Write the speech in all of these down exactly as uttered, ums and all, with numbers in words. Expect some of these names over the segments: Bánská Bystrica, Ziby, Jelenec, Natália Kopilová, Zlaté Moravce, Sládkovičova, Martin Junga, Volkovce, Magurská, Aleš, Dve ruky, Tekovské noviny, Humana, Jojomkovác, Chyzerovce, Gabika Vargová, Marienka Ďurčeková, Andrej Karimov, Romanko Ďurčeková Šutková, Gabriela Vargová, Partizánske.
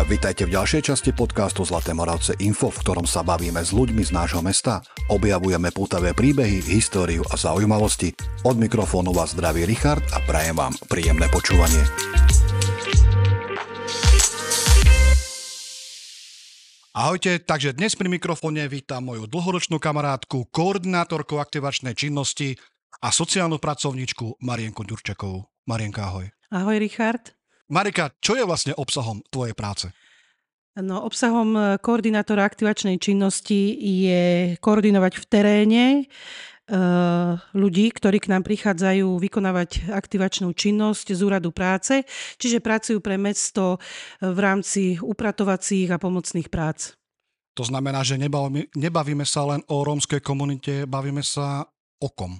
A vitajte v ďalšej časti podcastu Zlaté Moravce Info, v ktorom sa bavíme s ľuďmi z nášho mesta. Objavujeme pútavé príbehy, históriu a zaujímavosti. Od mikrofónu vás zdraví Richard a prajem vám príjemné počúvanie. Ahojte, takže dnes pri mikrofóne vítam moju dlhoročnú kamarátku, koordinátorku aktivačnej činnosti a sociálnu pracovníčku Marienku Ďurčekovú. Marienka, ahoj. Ahoj, Richard. Marika, čo je vlastne obsahom tvojej práce? No, obsahom koordinátora aktivačnej činnosti je koordinovať v teréne ľudí, ktorí k nám prichádzajú vykonávať aktivačnú činnosť z úradu práce, čiže pracujú pre mesto v rámci upratovacích a pomocných prác. To znamená, že nebavíme, nebavíme sa len o rómskej komunite, bavíme sa o kom?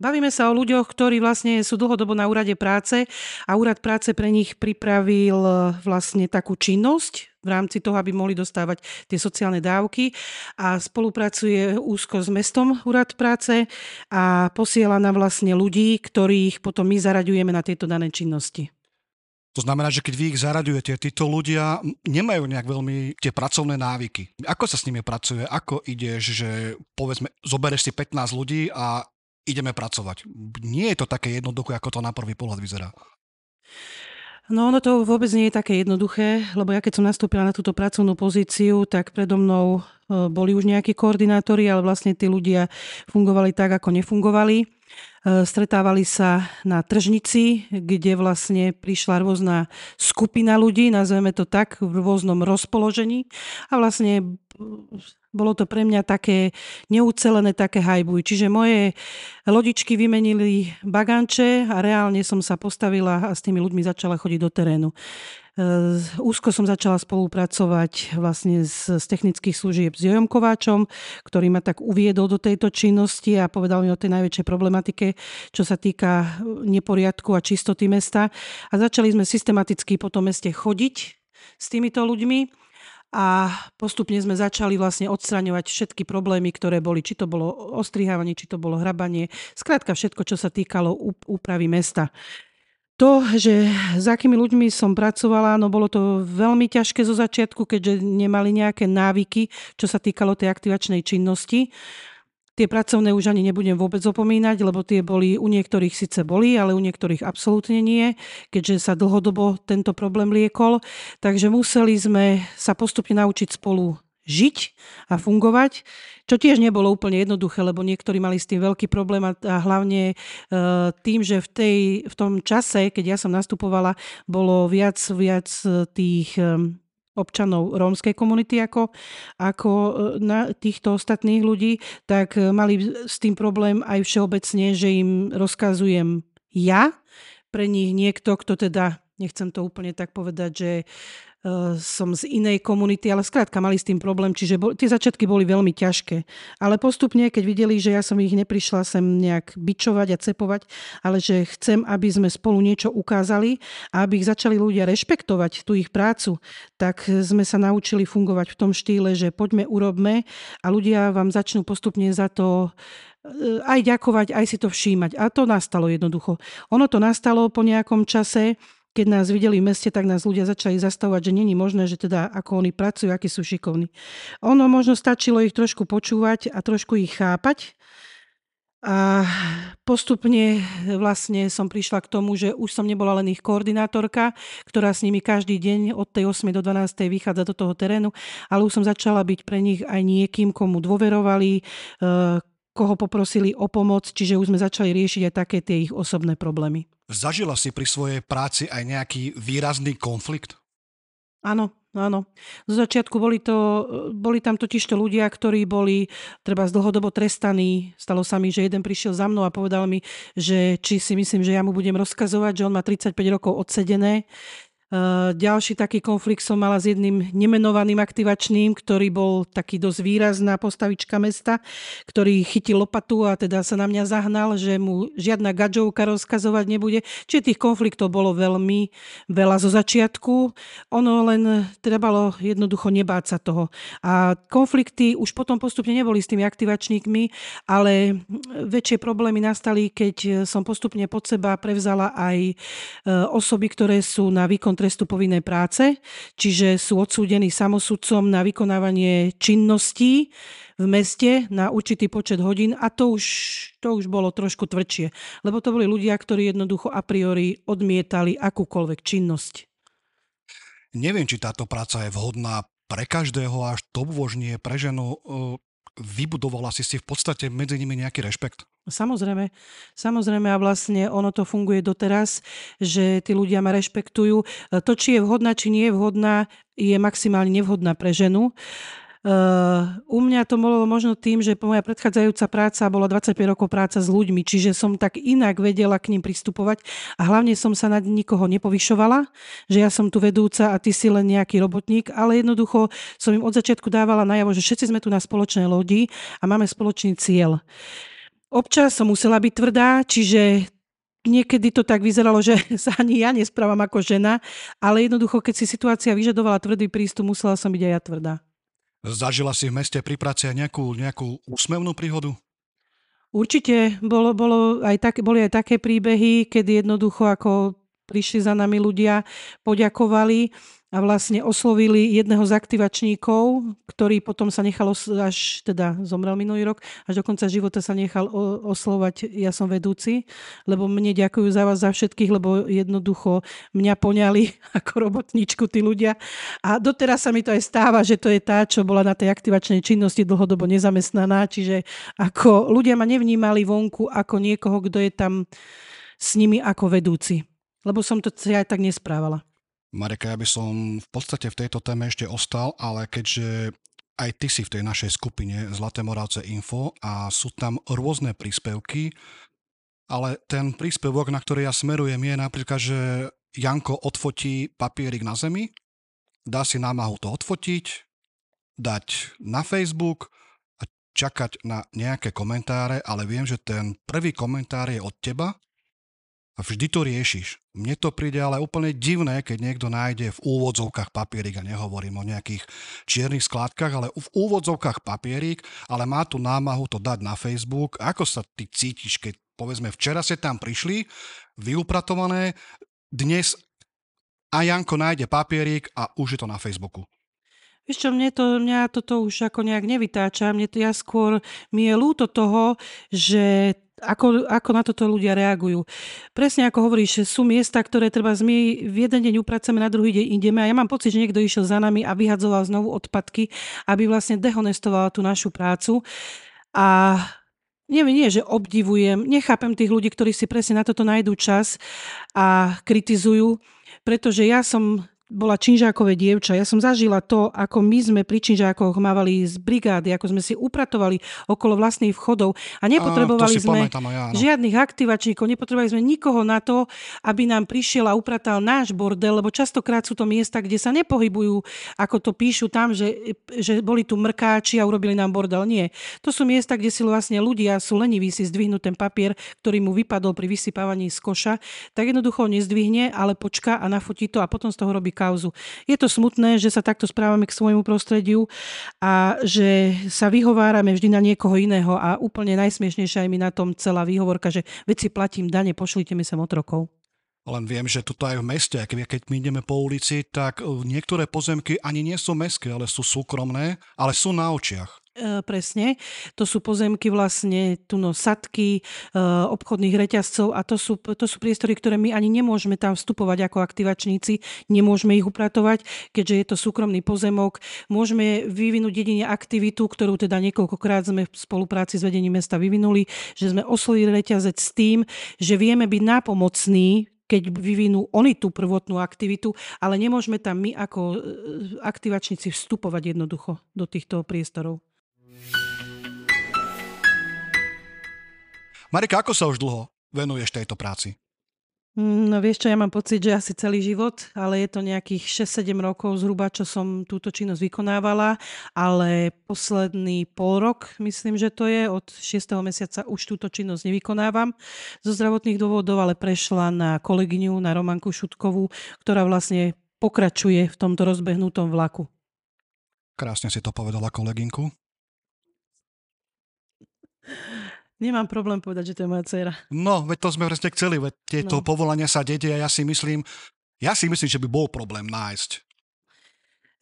Bavíme sa o ľuďoch, ktorí vlastne sú dlhodobo na úrade práce a úrad práce pre nich pripravil vlastne takú činnosť v rámci toho, aby mohli dostávať tie sociálne dávky, a spolupracuje úzko s mestom úrad práce a posiela nám vlastne ľudí, ktorých potom my zaraďujeme na tieto dané činnosti. To znamená, že keď vy ich zaraďujete, títo ľudia nemajú nejak veľmi tie pracovné návyky. Ako sa s nimi pracuje? Ako ideš, že povedzme, zoberieš si pätnásť ľudí a ideme pracovať? Nie je to také jednoduché, ako to na prvý pohľad vyzerá. No, ono to vôbec nie je také jednoduché, lebo ja keď som nastúpila na túto pracovnú pozíciu, tak predo mnou boli už nejakí koordinátori, ale vlastne tí ľudia fungovali tak, ako nefungovali. Stretávali sa na tržnici, kde vlastne prišla rôzna skupina ľudí, nazveme to tak, v rôznom rozpoložení, a vlastne bolo to pre mňa také neucelené, také hajbuj. Čiže moje lodičky vymenili baganče a reálne som sa postavila a s tými ľuďmi začala chodiť do terénu. Úzko som začala spolupracovať vlastne z, z technických služieb s Jojomkováčom, ktorý ma tak uviedol do tejto činnosti a povedal mi o tej najväčšej problematike, čo sa týka neporiadku a čistoty mesta. A začali sme systematicky po tom meste chodiť s týmito ľuďmi. A postupne sme začali vlastne odstraňovať všetky problémy, ktoré boli. Či to bolo ostrihávanie, či to bolo hrabanie. Skrátka všetko, čo sa týkalo úpravy mesta. To, že s akými ľuďmi som pracovala, no bolo to veľmi ťažké zo začiatku, keďže nemali nejaké návyky, čo sa týkalo tej aktivačnej činnosti. Tie pracovné už ani nebudem vôbec opomínať, lebo tie boli u niektorých síce boli, ale u niektorých absolútne nie, keďže sa dlhodobo tento problém liekol. Takže museli sme sa postupne naučiť spolu žiť a fungovať, čo tiež nebolo úplne jednoduché, lebo niektorí mali s tým veľký problém a hlavne e, tým, že v, tej, v tom čase, keď ja som nastupovala, bolo viac, viac tých... E, občanov rómskej komunity ako, ako na týchto ostatných ľudí, tak mali s tým problém aj všeobecne, že im rozkazujem ja, pre nich niekto, kto teda, nechcem to úplne tak povedať, že uh, som z inej komunity, ale skrátka mali s tým problém, čiže bol, tie začiatky boli veľmi ťažké. Ale postupne, keď videli, že ja som ich neprišla sem nejak bičovať a cepovať, ale že chcem, aby sme spolu niečo ukázali a aby ich začali ľudia rešpektovať tú ich prácu, tak sme sa naučili fungovať v tom štýle, že poďme, urobme a ľudia vám začnú postupne za to aj ďakovať, aj si to všímať. A to nastalo jednoducho. Ono to nastalo po nejakom čase. Keď nás videli v meste, tak nás ľudia začali zastavovať, že není možné, že teda ako oni pracujú, akí sú šikovní. Ono možno stačilo ich trošku počúvať a trošku ich chápať. A postupne vlastne som prišla k tomu, že už som nebola len ich koordinátorka, ktorá s nimi každý deň od tej ôsmej do dvanástej vychádza do toho terénu, ale už som začala byť pre nich aj niekým, komu dôverovali, koho poprosili o pomoc, čiže už sme začali riešiť aj také tie ich osobné problémy. Zažila si pri svojej práci aj nejaký výrazný konflikt? Áno, áno. Zo začiatku boli, to, boli tam totižto ľudia, ktorí boli treba dlhodobo trestaní. Stalo sa mi, že jeden prišiel za mnou a povedal mi, že či si myslím, že ja mu budem rozkazovať, že on má tridsaťpäť rokov odsedené. Ďalší taký konflikt som mala s jedným nemenovaným aktivačným, ktorý bol taký dosť výrazná postavička mesta, ktorý chytil lopatu a teda sa na mňa zahnal, že mu žiadna gadžovka rozkazovať nebude. Čiže tých konfliktov bolo veľmi veľa zo začiatku. Ono len trebalo jednoducho nebáť sa toho. A konflikty už potom postupne neboli s tými aktivačníkmi, ale väčšie problémy nastali, keď som postupne pod seba prevzala aj osoby, ktoré sú na výkon trestu povinnej práce, čiže sú odsúdení samosudcom na vykonávanie činností v meste na určitý počet hodín a to už, to už bolo trošku tvrdšie, lebo to boli ľudia, ktorí jednoducho a priori odmietali akúkoľvek činnosť. Neviem, či táto práca je vhodná pre každého, až to obvožnie pre ženu. Vybudovala si si v podstate medzi nimi nejaký rešpekt? Samozrejme. Samozrejme a vlastne ono to funguje doteraz, že tí ľudia ma rešpektujú. To, či je vhodná, či nie je vhodná, je maximálne nevhodná pre ženu. Uh, u mňa to bolo možno tým, že moja predchádzajúca práca bola dvadsaťpäť rokov práca s ľuďmi, čiže som tak inak vedela k ním pristupovať a hlavne som sa nad nikoho nepovyšovala, že ja som tu vedúca a ty si len nejaký robotník, ale jednoducho som im od začiatku dávala najavo, že všetci sme tu na spoločnej lodi a máme spoločný cieľ. Občas som musela byť tvrdá, čiže niekedy to tak vyzeralo, že sa ani ja nesprávam ako žena, ale jednoducho, keď si situácia vyžadovala tvrdý prístup, musela som byť aj ja tvrdá. Zažila si v meste pri práci nejakú, nejakú úsmevnú príhodu? Určite. Bolo, bolo aj tak, boli aj také príbehy, kedy jednoducho ako prišli za nami ľudia, poďakovali a vlastne oslovili jedného z aktivačníkov, ktorý potom sa nechal, až teda zomrel minulý rok, až do konca života sa nechal oslovať, ja som vedúci, lebo mne ďakujú za vás, za všetkých, lebo jednoducho mňa poňali ako robotničku tí ľudia. A doteraz sa mi to aj stáva, že to je tá, čo bola na tej aktivačnej činnosti dlhodobo nezamestnaná, čiže ako ľudia ma nevnímali vonku ako niekoho, kto je tam s nimi ako vedúci. Lebo som to aj tak nesprávala. Marienka, ja by som v podstate v tejto téme ešte ostal, ale keďže aj ty si v tej našej skupine Zlaté Moravce info a sú tam rôzne príspevky, ale ten príspevok, na ktorý ja smerujem, je napríklad, že Janko odfotí papierik na zemi, dá si námahu to odfotiť, dať na Facebook a čakať na nejaké komentáre, ale viem, že ten prvý komentár je od teba, a vždy to riešiš. Mne to príde ale úplne divné, keď niekto nájde v úvodzovkách papierik, a nehovorím o nejakých čiernych skládkach, ale v úvodzovkách papierik, ale má tu námahu to dať na Facebook. Ako sa ty cítiš, keď povedzme včera ste tam prišli, vyupratované, dnes a Janko nájde papierik a už je to na Facebooku? Vieš čo, mne to, mňa toto už ako nejak nevytáča. Mne to, ja skôr mi je ľúto toho, že ako, ako na toto ľudia reagujú. Presne ako hovoríš, sú miesta, ktoré treba my v jeden deň upracujeme, na druhý deň ideme a ja mám pocit, že niekto išiel za nami a vyhadzoval znovu odpadky, aby vlastne dehonestoval tú našu prácu. A neviem, nie, že obdivujem, nechápem tých ľudí, ktorí si presne na toto nájdú čas a kritizujú, pretože ja som bola činžákové dievča. Ja som zažila to, ako my sme pri činžákoch mávali z brigády, ako sme si upratovali okolo vlastných vchodov a nepotrebovali a, sme pamätám, ja, no. žiadnych aktivačníkov, nepotrebovali sme nikoho na to, aby nám prišiel a upratal náš bordel, lebo častokrát sú to miesta, kde sa nepohybujú, ako to píšu tam, že, že boli tu mrkáči a urobili nám bordel. Nie. To sú miesta, kde si vlastne ľudia sú leniví si zdvihnú ten papier, ktorý mu vypadol pri vysypávaní z koša, tak jednoducho nezdvihne, ale počká a nafotí to a potom z toho robí kauzu. Je to smutné, že sa takto správame k svojmu prostrediu a že sa vyhovárame vždy na niekoho iného a úplne najsmiešnejšia je mi na tom celá výhovorka, že veď si platím dane, pošlite mi sem otrokov. Len viem, že tuto aj v meste, keď my ideme po ulici, tak niektoré pozemky ani nie sú mestské, ale sú súkromné, ale sú na očiach. E, presne. To sú pozemky vlastne, tu no, sadky e, obchodných reťazcov a to sú, to sú priestory, ktoré my ani nemôžeme tam vstupovať ako aktivačníci, nemôžeme ich upratovať, keďže je to súkromný pozemok. Môžeme vyvinúť jedine aktivitu, ktorú teda niekoľkokrát sme v spolupráci s vedením mesta vyvinuli, že sme oslovili reťazec s tým, že vieme byť nápomocní, keď vyvinú oni tú prvotnú aktivitu, ale nemôžeme tam my ako aktivačníci vstupovať jednoducho do týchto priestorov. Marienka, ako sa už dlho venuješ tejto práci? No vieš čo, ja mám pocit, že asi celý život, ale je to nejakých šesť sedem rokov zhruba, čo som túto činnosť vykonávala, ale posledný pol rok, myslím, že to je, od šiesteho mesiaca už túto činnosť nevykonávam zo zdravotných dôvodov, ale prešla na kolegyňu, na Romanku Šutkovú, ktorá vlastne pokračuje v tomto rozbehnutom vlaku. Krásne si to povedala kolegynku. Nemám problém povedať, že to je moja dcéra. No, veď to sme presne chceli, veď tieto no. povolania sa dedie a ja si myslím, Ja si myslím, že by bol problém nájsť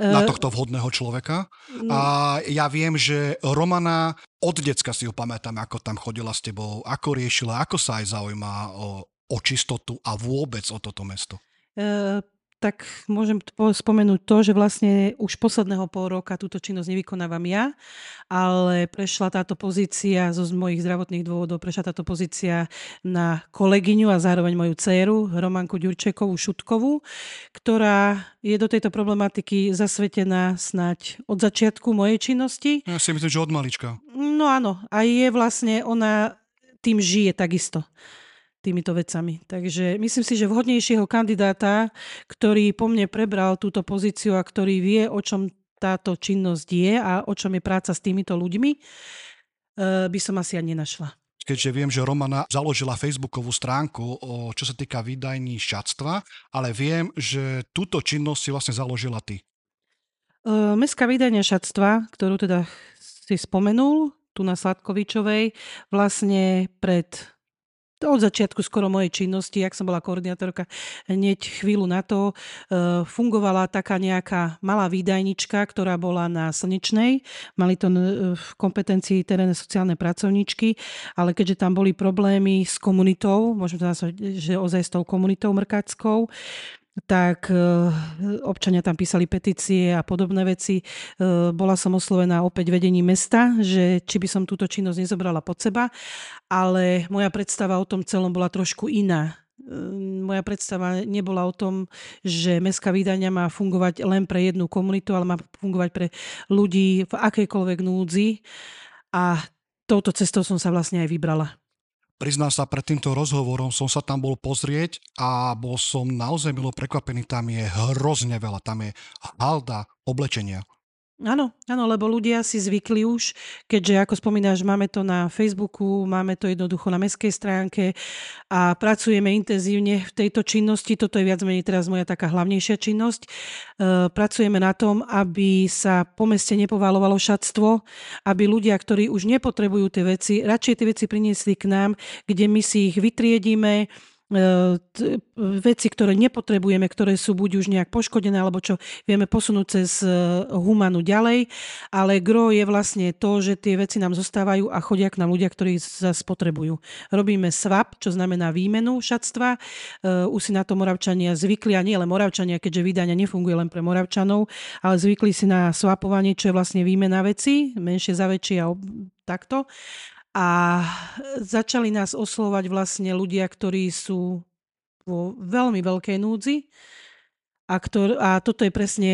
na tohto vhodného človeka. A ja viem, že Romana od decka si ho pamätám, ako tam chodila s tebou, ako riešila, ako sa aj zaujíma o, o čistotu a vôbec o toto mesto. E, tak môžem spomenúť to, že vlastne už posledného pol roka túto činnosť nevykonávam ja, ale prešla táto pozícia zo mojich zdravotných dôvodov, prešla táto pozícia na kolegyňu a zároveň moju dcéru, Romanku Ďurčekovú Šutkovú, ktorá je do tejto problematiky zasvetená snáď od začiatku mojej činnosti. Ja si myslím, že od malička. No áno, a je vlastne, ona tým žije takisto, týmito vecami. Takže myslím si, že vhodnejšieho kandidáta, ktorý po mne prebral túto pozíciu a ktorý vie, o čom táto činnosť je a o čom je práca s týmito ľuďmi, by som asi ani nenašla. Keďže viem, že Romana založila facebookovú stránku, čo sa týka výdajní šatstva, ale viem, že túto činnosť si vlastne založila ty. E, Mestská výdajňa šatstva, ktorú teda si spomenul, tu na Sladkovičovej, vlastne pred od začiatku skoro mojej činnosti, ak som bola koordinátorka, hneď chvíľu na to e, fungovala taká nejaká malá výdajnička, ktorá bola na Slnečnej. Mali to v kompetencii terénne sociálne pracovníčky, ale keďže tam boli problémy s komunitou, môžem to nazvať, že ozaj s tou komunitou mrkáckou, tak občania tam písali petície a podobné veci. Bola som oslovená opäť vedením mesta, že či by som túto činnosť nezobrala pod seba, ale moja predstava o tom celom bola trošku iná. Moja predstava nebola o tom, že mestská výdajňa má fungovať len pre jednu komunitu, ale má fungovať pre ľudí v akejkoľvek núdzi, a touto cestou som sa vlastne aj vybrala. Priznám sa, pred týmto rozhovorom som sa tam bol pozrieť a bol som naozaj milo prekvapený. Tam je hrozne veľa, tam je halda oblečenia. Áno, áno, lebo ľudia si zvykli už, keďže, ako spomínáš, máme to na Facebooku, máme to jednoducho na mestskej stránke a pracujeme intenzívne v tejto činnosti. Toto je viac menej teraz moja taká hlavnejšia činnosť. E, pracujeme na tom, aby sa po meste nepovalovalo šatstvo, aby ľudia, ktorí už nepotrebujú tie veci, radšej tie veci priniesli k nám, kde my si ich vytriedíme, veci, ktoré nepotrebujeme, ktoré sú buď už nejak poškodené, alebo čo vieme posunúť cez humanu ďalej, ale gro je vlastne to, že tie veci nám zostávajú a chodia k nám ľudia, ktorí sa spotrebujú. Robíme swap, čo znamená výmenu šatstva. Už si na to Moravčania zvykli, a nie len Moravčania, keďže výdajňa nefunguje len pre Moravčanov, ale zvykli si na swapovanie, čo je vlastne výmena veci, menšie za väčšie a takto. A začali nás oslovať vlastne ľudia, ktorí sú vo veľmi veľkej núdzi. A, ktor- a toto je presne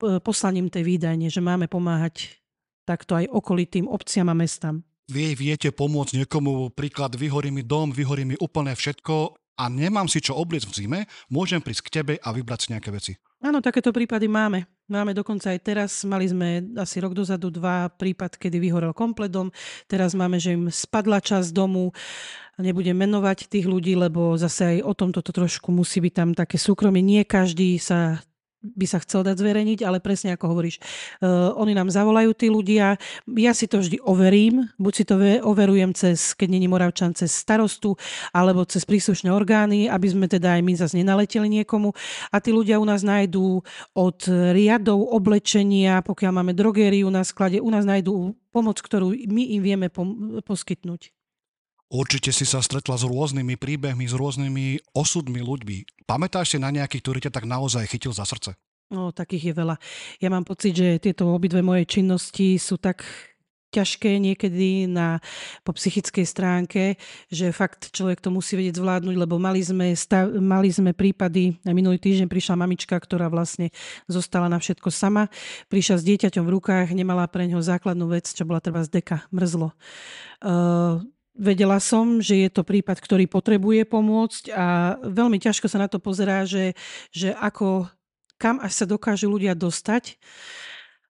poslaním tej výdajne, že máme pomáhať takto aj okolitým obciam a mestám. Vy viete pomôcť niekomu, príklad vyhorí mi dom, vyhorí mi úplne všetko a nemám si čo obliecť v zime, môžem prísť k tebe a vybrať si nejaké veci. Áno, takéto prípady máme. Máme dokonca aj teraz, mali sme asi rok dozadu dva prípad, kedy vyhorel komplet dom. Teraz máme, že im spadla časť domu. Nebudem menovať tých ľudí, lebo zase aj o tom toto trošku musí byť tam také súkromie. Nie každý sa by sa chcel dať zverejniť, ale presne ako hovoríš. Uh, oni nám zavolajú tí ľudia, ja si to vždy overím, buď si to overujem cez, keď není Moravčan, cez starostu, alebo cez príslušné orgány, aby sme teda aj my zase nenaleteli niekomu. A tí ľudia u nás nájdú od riadov oblečenia, pokiaľ máme drogériu na sklade, u nás nájdú pomoc, ktorú my im vieme pom- poskytnúť. Určite si sa stretla s rôznymi príbehmi, s rôznymi osudmi ľuďmi. Pamätáš si na nejakých, ktorý ťa tak naozaj chytil za srdce? No, takých je veľa. Ja mám pocit, že tieto obidve moje činnosti sú tak ťažké niekedy na, po psychickej stránke, že fakt človek to musí vedieť zvládnuť, lebo mali sme, stav, mali sme prípady, a minulý týždeň prišla mamička, ktorá vlastne zostala na všetko sama, prišla s dieťaťom v rukách, nemala pre ňoho základnú vec, čo bola treba z deka, mrzlo. Uh, Vedela som, že je to prípad, ktorý potrebuje pomôcť a veľmi ťažko sa na to pozerá, že, že ako, kam až sa dokážu ľudia dostať.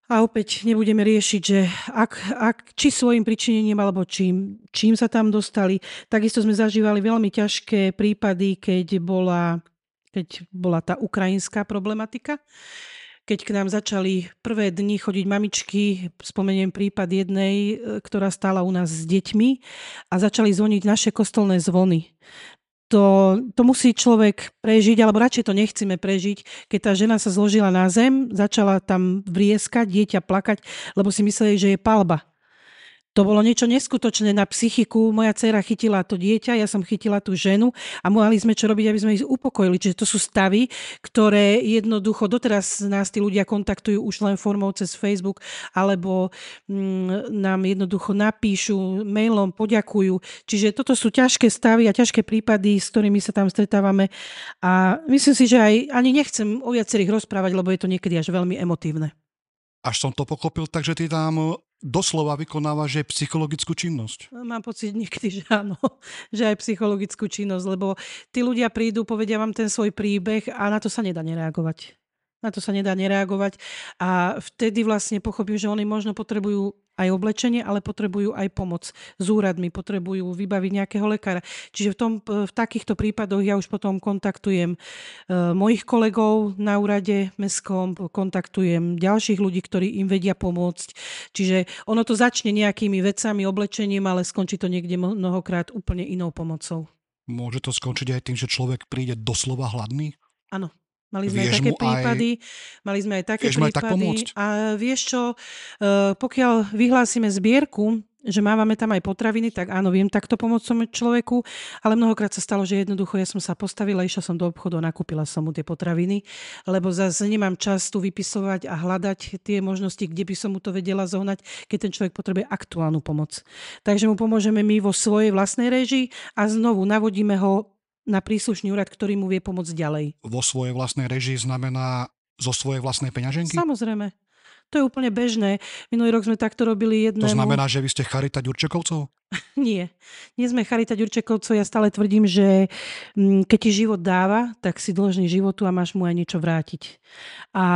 A opäť nebudeme riešiť, že ak, ak, či svojim pričinením, alebo čím, čím sa tam dostali. Takisto sme zažívali veľmi ťažké prípady, keď bola, keď bola tá ukrajinská problematika. Keď k nám začali prvé dni chodiť mamičky, spomeniem prípad jednej, ktorá stála u nás s deťmi a začali zvoniť naše kostolné zvony. to, to musí človek prežiť, alebo radšej to nechceme prežiť, keď tá žena sa zložila na zem, začala tam vrieskať, dieťa plakať, lebo si mysleli, že je palba. To bolo niečo neskutočné na psychiku. Moja dcéra chytila to dieťa, ja som chytila tú ženu a mohli sme čo robiť, aby sme ich upokojili. Čiže to sú stavy, ktoré jednoducho doteraz nás tí ľudia kontaktujú už len formou cez Facebook alebo mm, nám jednoducho napíšu, mailom poďakujú. Čiže toto sú ťažké stavy a ťažké prípady, s ktorými sa tam stretávame. A myslím si, že aj ani nechcem o viacerých rozprávať, lebo je to niekedy až veľmi emotívne. Až som to pochopil, takže ty tam doslova vykonávaš aj psychologickú činnosť. Mám pocit niekedy, že áno, že aj psychologickú činnosť, lebo tí ľudia prídu, povedia vám ten svoj príbeh a na to sa nedá nereagovať. Na to sa nedá nereagovať a vtedy vlastne pochopím, že oni možno potrebujú aj oblečenie, ale potrebujú aj pomoc s úradmi, potrebujú vybaviť nejakého lekára. Čiže v, tom, v takýchto prípadoch ja už potom kontaktujem e, mojich kolegov na úrade mestskom, kontaktujem ďalších ľudí, ktorí im vedia pomôcť. Čiže ono to začne nejakými vecami, oblečením, ale skončí to niekde mnohokrát úplne inou pomocou. Môže to skončiť aj tým, že človek príde doslova hladný? Áno. Mali sme vieš aj také prípady, aj, mali sme aj také prípady a vieš čo, pokiaľ vyhlásime zbierku, že máme tam aj potraviny, tak áno, viem takto pomôcť človeku, ale mnohokrát sa stalo, že jednoducho ja som sa postavila, išla som do obchodu a nakúpila som mu tie potraviny, lebo zase nemám čas tu vypisovať a hľadať tie možnosti, kde by som mu to vedela zohnať, keď ten človek potrebuje aktuálnu pomoc. Takže mu pomôžeme my vo svojej vlastnej réžii a znovu navodíme ho na príslušný úrad, ktorý mu vie pomôcť ďalej. Vo svojej vlastnej režii znamená zo svojej vlastnej peňaženky? Samozrejme. To je úplne bežné. Minulý rok sme takto robili jednému. To znamená, že vy ste Charita Ďurčekovcov? Nie. Nie sme Charita Ďurčekovcov. Ja stále tvrdím, že keď ti život dáva, tak si dlžný životu a máš mu aj niečo vrátiť. A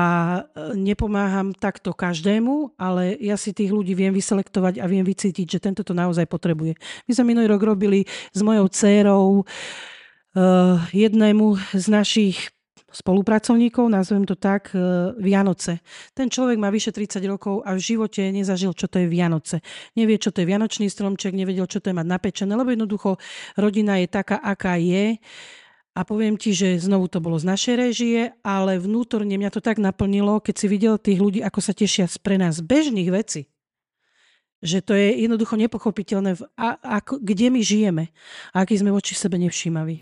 nepomáham takto každému, ale ja si tých ľudí viem vyselektovať a viem vycítiť, že tento to naozaj potrebuje. My sme minulý rok robili s mojou dcérou Uh, jednému z našich spolupracovníkov, nazvem to tak, uh, Vianoce. Ten človek má vyše tridsať rokov a v živote nezažil, čo to je Vianoce. Nevie, čo to je vianočný stromček, nevedel, čo to je mať napečené, lebo jednoducho rodina je taká, aká je. A poviem ti, že znovu to bolo z našej réžie, ale vnútorne mňa to tak naplnilo, keď si videl tých ľudí, ako sa tešia z pre nás bežných vecí. Že to je jednoducho nepochopiteľné, v, a, a, kde my žijeme a aký sme voči sebe nevšímaví.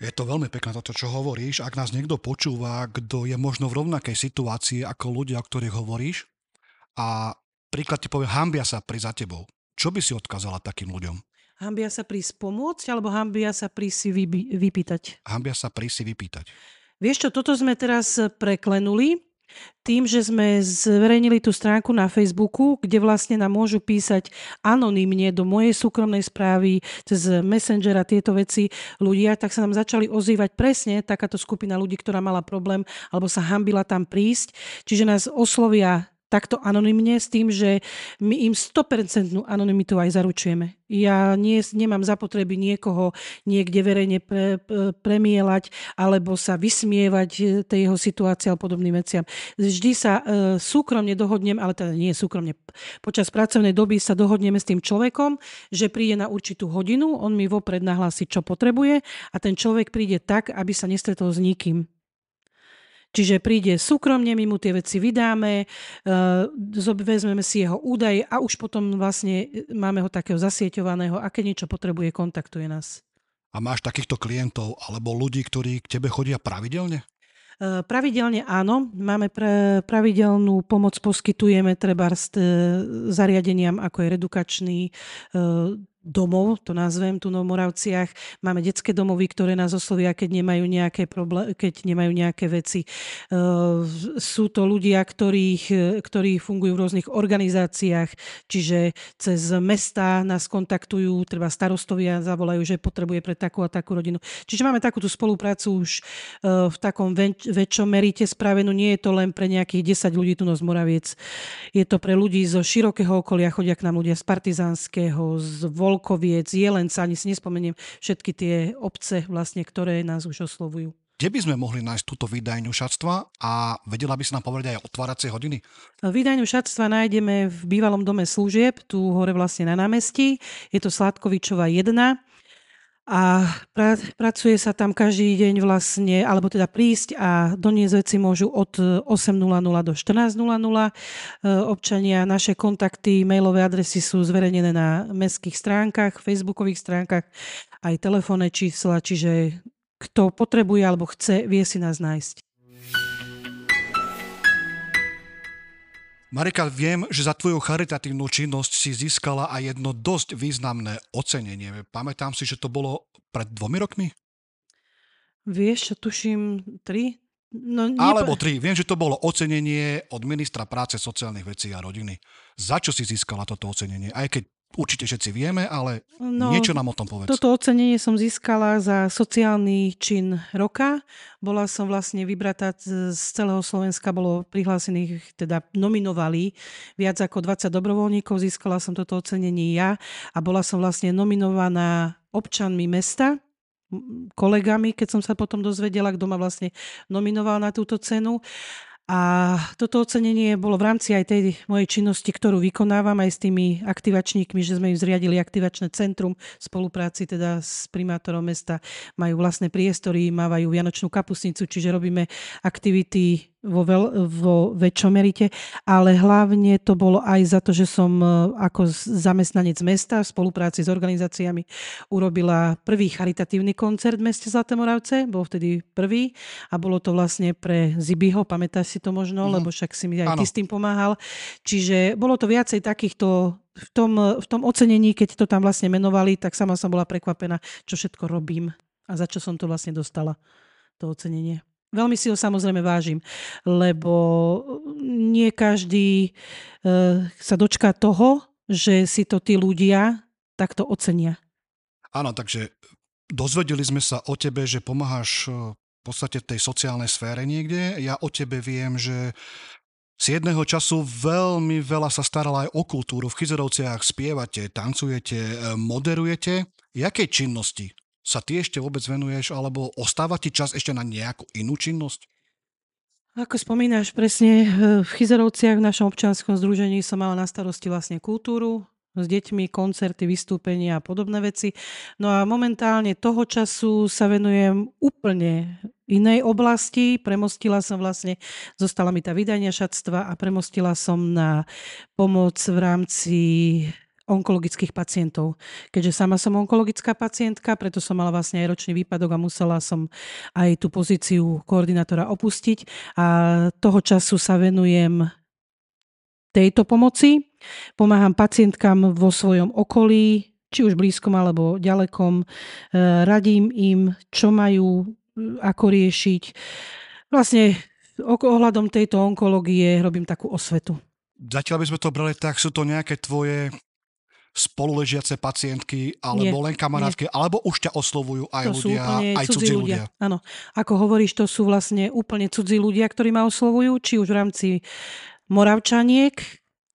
Je to veľmi pekné toto, čo hovoríš. Ak nás niekto počúva, kto je možno v rovnakej situácii ako ľudia, o ktorých hovoríš a príklad ti povie, hanbia sa prísť za tebou. Čo by si odkázala takým ľuďom? Hanbia sa prísť pomôcť alebo hanbia sa prísť si vy, vypýtať? Hanbia sa prísť si vypýtať. Vieš čo, toto sme teraz preklenuli. Tým, že sme zverejnili tú stránku na Facebooku, kde vlastne nám môžu písať anonymne do mojej súkromnej správy, cez Messengera tieto veci ľudia, tak sa nám začali ozývať presne takáto skupina ľudí, ktorá mala problém alebo sa hanbila tam prísť. Čiže nás oslovia takto anonymne s tým, že my im sto percent anonymitu aj zaručujeme. Ja nie, nemám zapotreby niekoho niekde verejne pre, pre, premielať alebo sa vysmievať tej jeho situácii alebo podobným veciam. Vždy sa e, súkromne dohodnem, ale teda nie súkromne, počas pracovnej doby sa dohodneme s tým človekom, že príde na určitú hodinu, on mi vopred nahlási, čo potrebuje a ten človek príde tak, aby sa nestretol s nikým. Čiže príde súkromne, my mu tie veci vydáme, vezmeme si jeho údaje a už potom vlastne máme ho takého zasieťovaného a keď niečo potrebuje, kontaktuje nás. A máš takýchto klientov alebo ľudí, ktorí k tebe chodia pravidelne? Pravidelne áno, máme pravidelnú pomoc, poskytujeme trebárs zariadeniam ako je redukačný domov, to nazvem tu na Moravciach. Máme detské domovy, ktoré nás oslovia, keď nemajú nejaké problémy, keď nemajú nejaké veci. Sú to ľudia, ktorých, ktorí fungujú v rôznych organizáciách, čiže cez mesta nás kontaktujú, treba starostovia zavolajú, že potrebuje pre takú a takú rodinu. Čiže máme takúto spoluprácu už v takom väčšom merite spravenú. Nie je to len pre nejakých desať ľudí tu z Moraviec. Je to pre ľudí zo širokého okolia, chodia k nám ľudia z Partizánskeho, z Volkoviec, Jelenca, ani si nespomeniem všetky tie obce, vlastne, ktoré nás už oslovujú. Kde by sme mohli nájsť túto výdajňu šatstva a vedela by si nám povedať aj otváracie hodiny? Výdajňu šatstva nájdeme v bývalom dome služieb, tu hore vlastne na námestí. Je to Sládkovičova jedna a pra, pracuje sa tam každý deň vlastne, alebo teda prísť a doniesť veci môžu od osem nula nula do štrnásť nula nula. Občania, naše kontakty, mailové adresy sú zverejnené na mestských stránkach, facebookových stránkach, aj telefónne čísla, čiže kto potrebuje alebo chce, vie si nás nájsť. Marika, viem, že za tvoju charitatívnu činnosť si získala aj jedno dosť významné ocenenie. Pamätám si, že to bolo pred dvomi rokmi? Vieš, tuším, tri. No, Alebo tri. Viem, že to bolo ocenenie od ministra práce, sociálnych vecí a rodiny. Za čo si získala toto ocenenie? Aj keď určite všetci vieme, ale no, niečo nám o tom povedz. Toto ocenenie som získala za sociálny čin roka. Bola som vlastne vybratá z celého Slovenska, bolo prihlásených, teda nominovali viac ako dvadsať dobrovoľníkov. Získala som toto ocenenie ja a bola som vlastne nominovaná občanmi mesta, kolegami, keď som sa potom dozvedela, kto ma vlastne nominoval na túto cenu. A toto ocenenie bolo v rámci aj tej mojej činnosti, ktorú vykonávam aj s tými aktivačníkmi, že sme im zriadili aktivačné centrum v spolupráci teda s primátorom mesta. Majú vlastné priestory, mávajú vianočnú kapusnicu, čiže robíme aktivity vo, veľ, vo väčšom merite, ale hlavne to bolo aj za to, že som ako zamestnanec mesta v spolupráci s organizáciami urobila prvý charitatívny koncert v meste Zlaté Moravce, bol vtedy prvý a bolo to vlastne pre Zibyho, pamätáš si to možno, mm-hmm. lebo však si mi aj ano. Ty s tým pomáhal. Čiže bolo to viacej takýchto, v tom, v tom ocenení, keď to tam vlastne menovali, tak sama som bola prekvapená, čo všetko robím a za čo som to vlastne dostala, to ocenenie. Veľmi si ho samozrejme vážim, lebo nie každý e, sa dočká toho, že si to tí ľudia takto ocenia. Áno, takže dozvedeli sme sa o tebe, že pomáhaš v podstate v tej sociálnej sfére niekde. Ja o tebe viem, že z jedného času veľmi veľa sa starala aj o kultúru. V Chyzerovciach spievate, tancujete, moderujete. Jaké činnosti sa ty ešte vôbec venuješ, alebo ostáva ti čas ešte na nejakú inú činnosť? Ako spomínaš presne, v Chyzerovciach v našom občianskom združení som mala na starosti vlastne kultúru, s deťmi, koncerty, vystúpenia a podobné veci. No a momentálne toho času sa venujem úplne inej oblasti. Premostila som vlastne, zostala mi tá vydajňa šatstva a premostila som na pomoc v rámci onkologických pacientov. Keďže sama som onkologická pacientka, preto som mala vlastne aj ročný výpadok a musela som aj tú pozíciu koordinátora opustiť. A toho času sa venujem tejto pomoci. Pomáham pacientkám vo svojom okolí, či už blízkom alebo ďalekom. Radím im, čo majú, ako riešiť. Vlastne ohľadom tejto onkológie robím takú osvetu. Zatiaľ by sme to brali tak, sú to nejaké tvoje spoluležiace pacientky, alebo nie, len kamarátky, nie. Alebo už ťa oslovujú aj to ľudia, aj cudzí, cudzí ľudia. ľudia. Áno. Ako hovoríš, to sú vlastne úplne cudzí ľudia, ktorí ma oslovujú, či už v rámci Moravčaniek,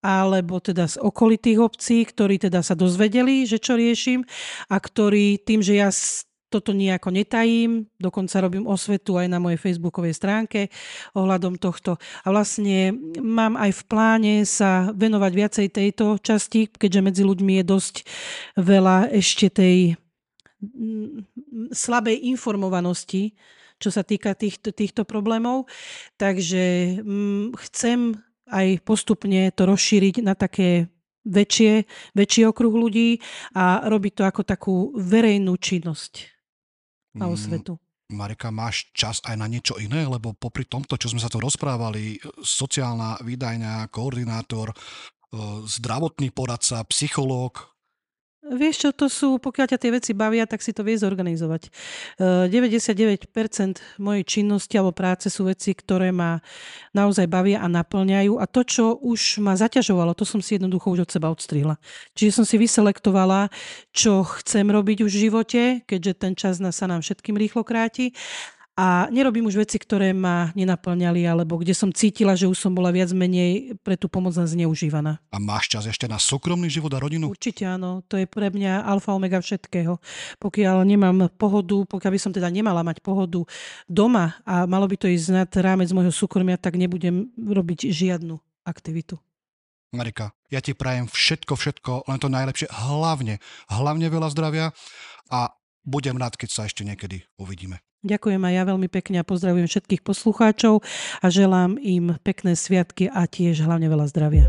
alebo teda z okolitých obcí, ktorí teda sa dozvedeli, že čo riešim a ktorí tým, že ja toto nejako netajím, dokonca robím osvetu aj na mojej facebookovej stránke ohľadom tohto. A vlastne mám aj v pláne sa venovať viacej tejto časti, keďže medzi ľuďmi je dosť veľa ešte tej slabej informovanosti, čo sa týka týchto, týchto problémov. Takže hm, chcem aj postupne to rozšíriť na také väčšie, väčší okruh ľudí a robiť to ako takú verejnú činnosť a osvetu. Mm, Marika, máš čas aj na niečo iné? Lebo popri tomto, čo sme sa tu rozprávali, sociálna výdajňa, koordinátor, zdravotný poradca, psychológ. Vieš čo, to sú, pokiaľ ťa tie veci bavia, tak si to vie zorganizovať. deväťdesiatdeväť percent mojej činnosti alebo práce sú veci, ktoré ma naozaj bavia a naplňajú. A to, čo už ma zaťažovalo, to som si jednoducho už od seba odstrihla. Čiže som si vyselektovala, čo chcem robiť už v živote, keďže ten čas sa nám všetkým rýchlo kráti. A nerobím už veci, ktoré ma nenapĺňali, alebo kde som cítila, že už som bola viac menej pre tú pomoc zneužívaná. A máš čas ešte na súkromný život a rodinu? Určite áno. To je pre mňa alfa omega všetkého. Pokiaľ nemám pohodu, pokiaľ by som teda nemala mať pohodu doma a malo by to ísť nad rámec môjho súkromia, tak nebudem robiť žiadnu aktivitu. Marika, ja ti prajem všetko, všetko, len to najlepšie. Hlavne, hlavne veľa zdravia a budem rád, keď sa ešte niekedy uvidíme. Ďakujem aj ja veľmi pekne a pozdravujem všetkých poslucháčov a želám im pekné sviatky a tiež hlavne veľa zdravia.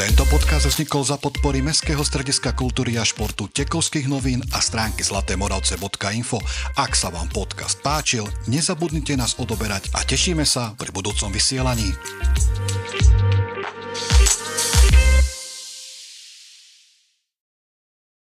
Tento podcast vznikol za podpory Mestského strediska kultúry a športu, Tekovských novín a stránky zlaté moravce bodka info. Ak sa vám podcast páčil, nezabudnite nás odoberať a tešíme sa pri budúcom vysielaní.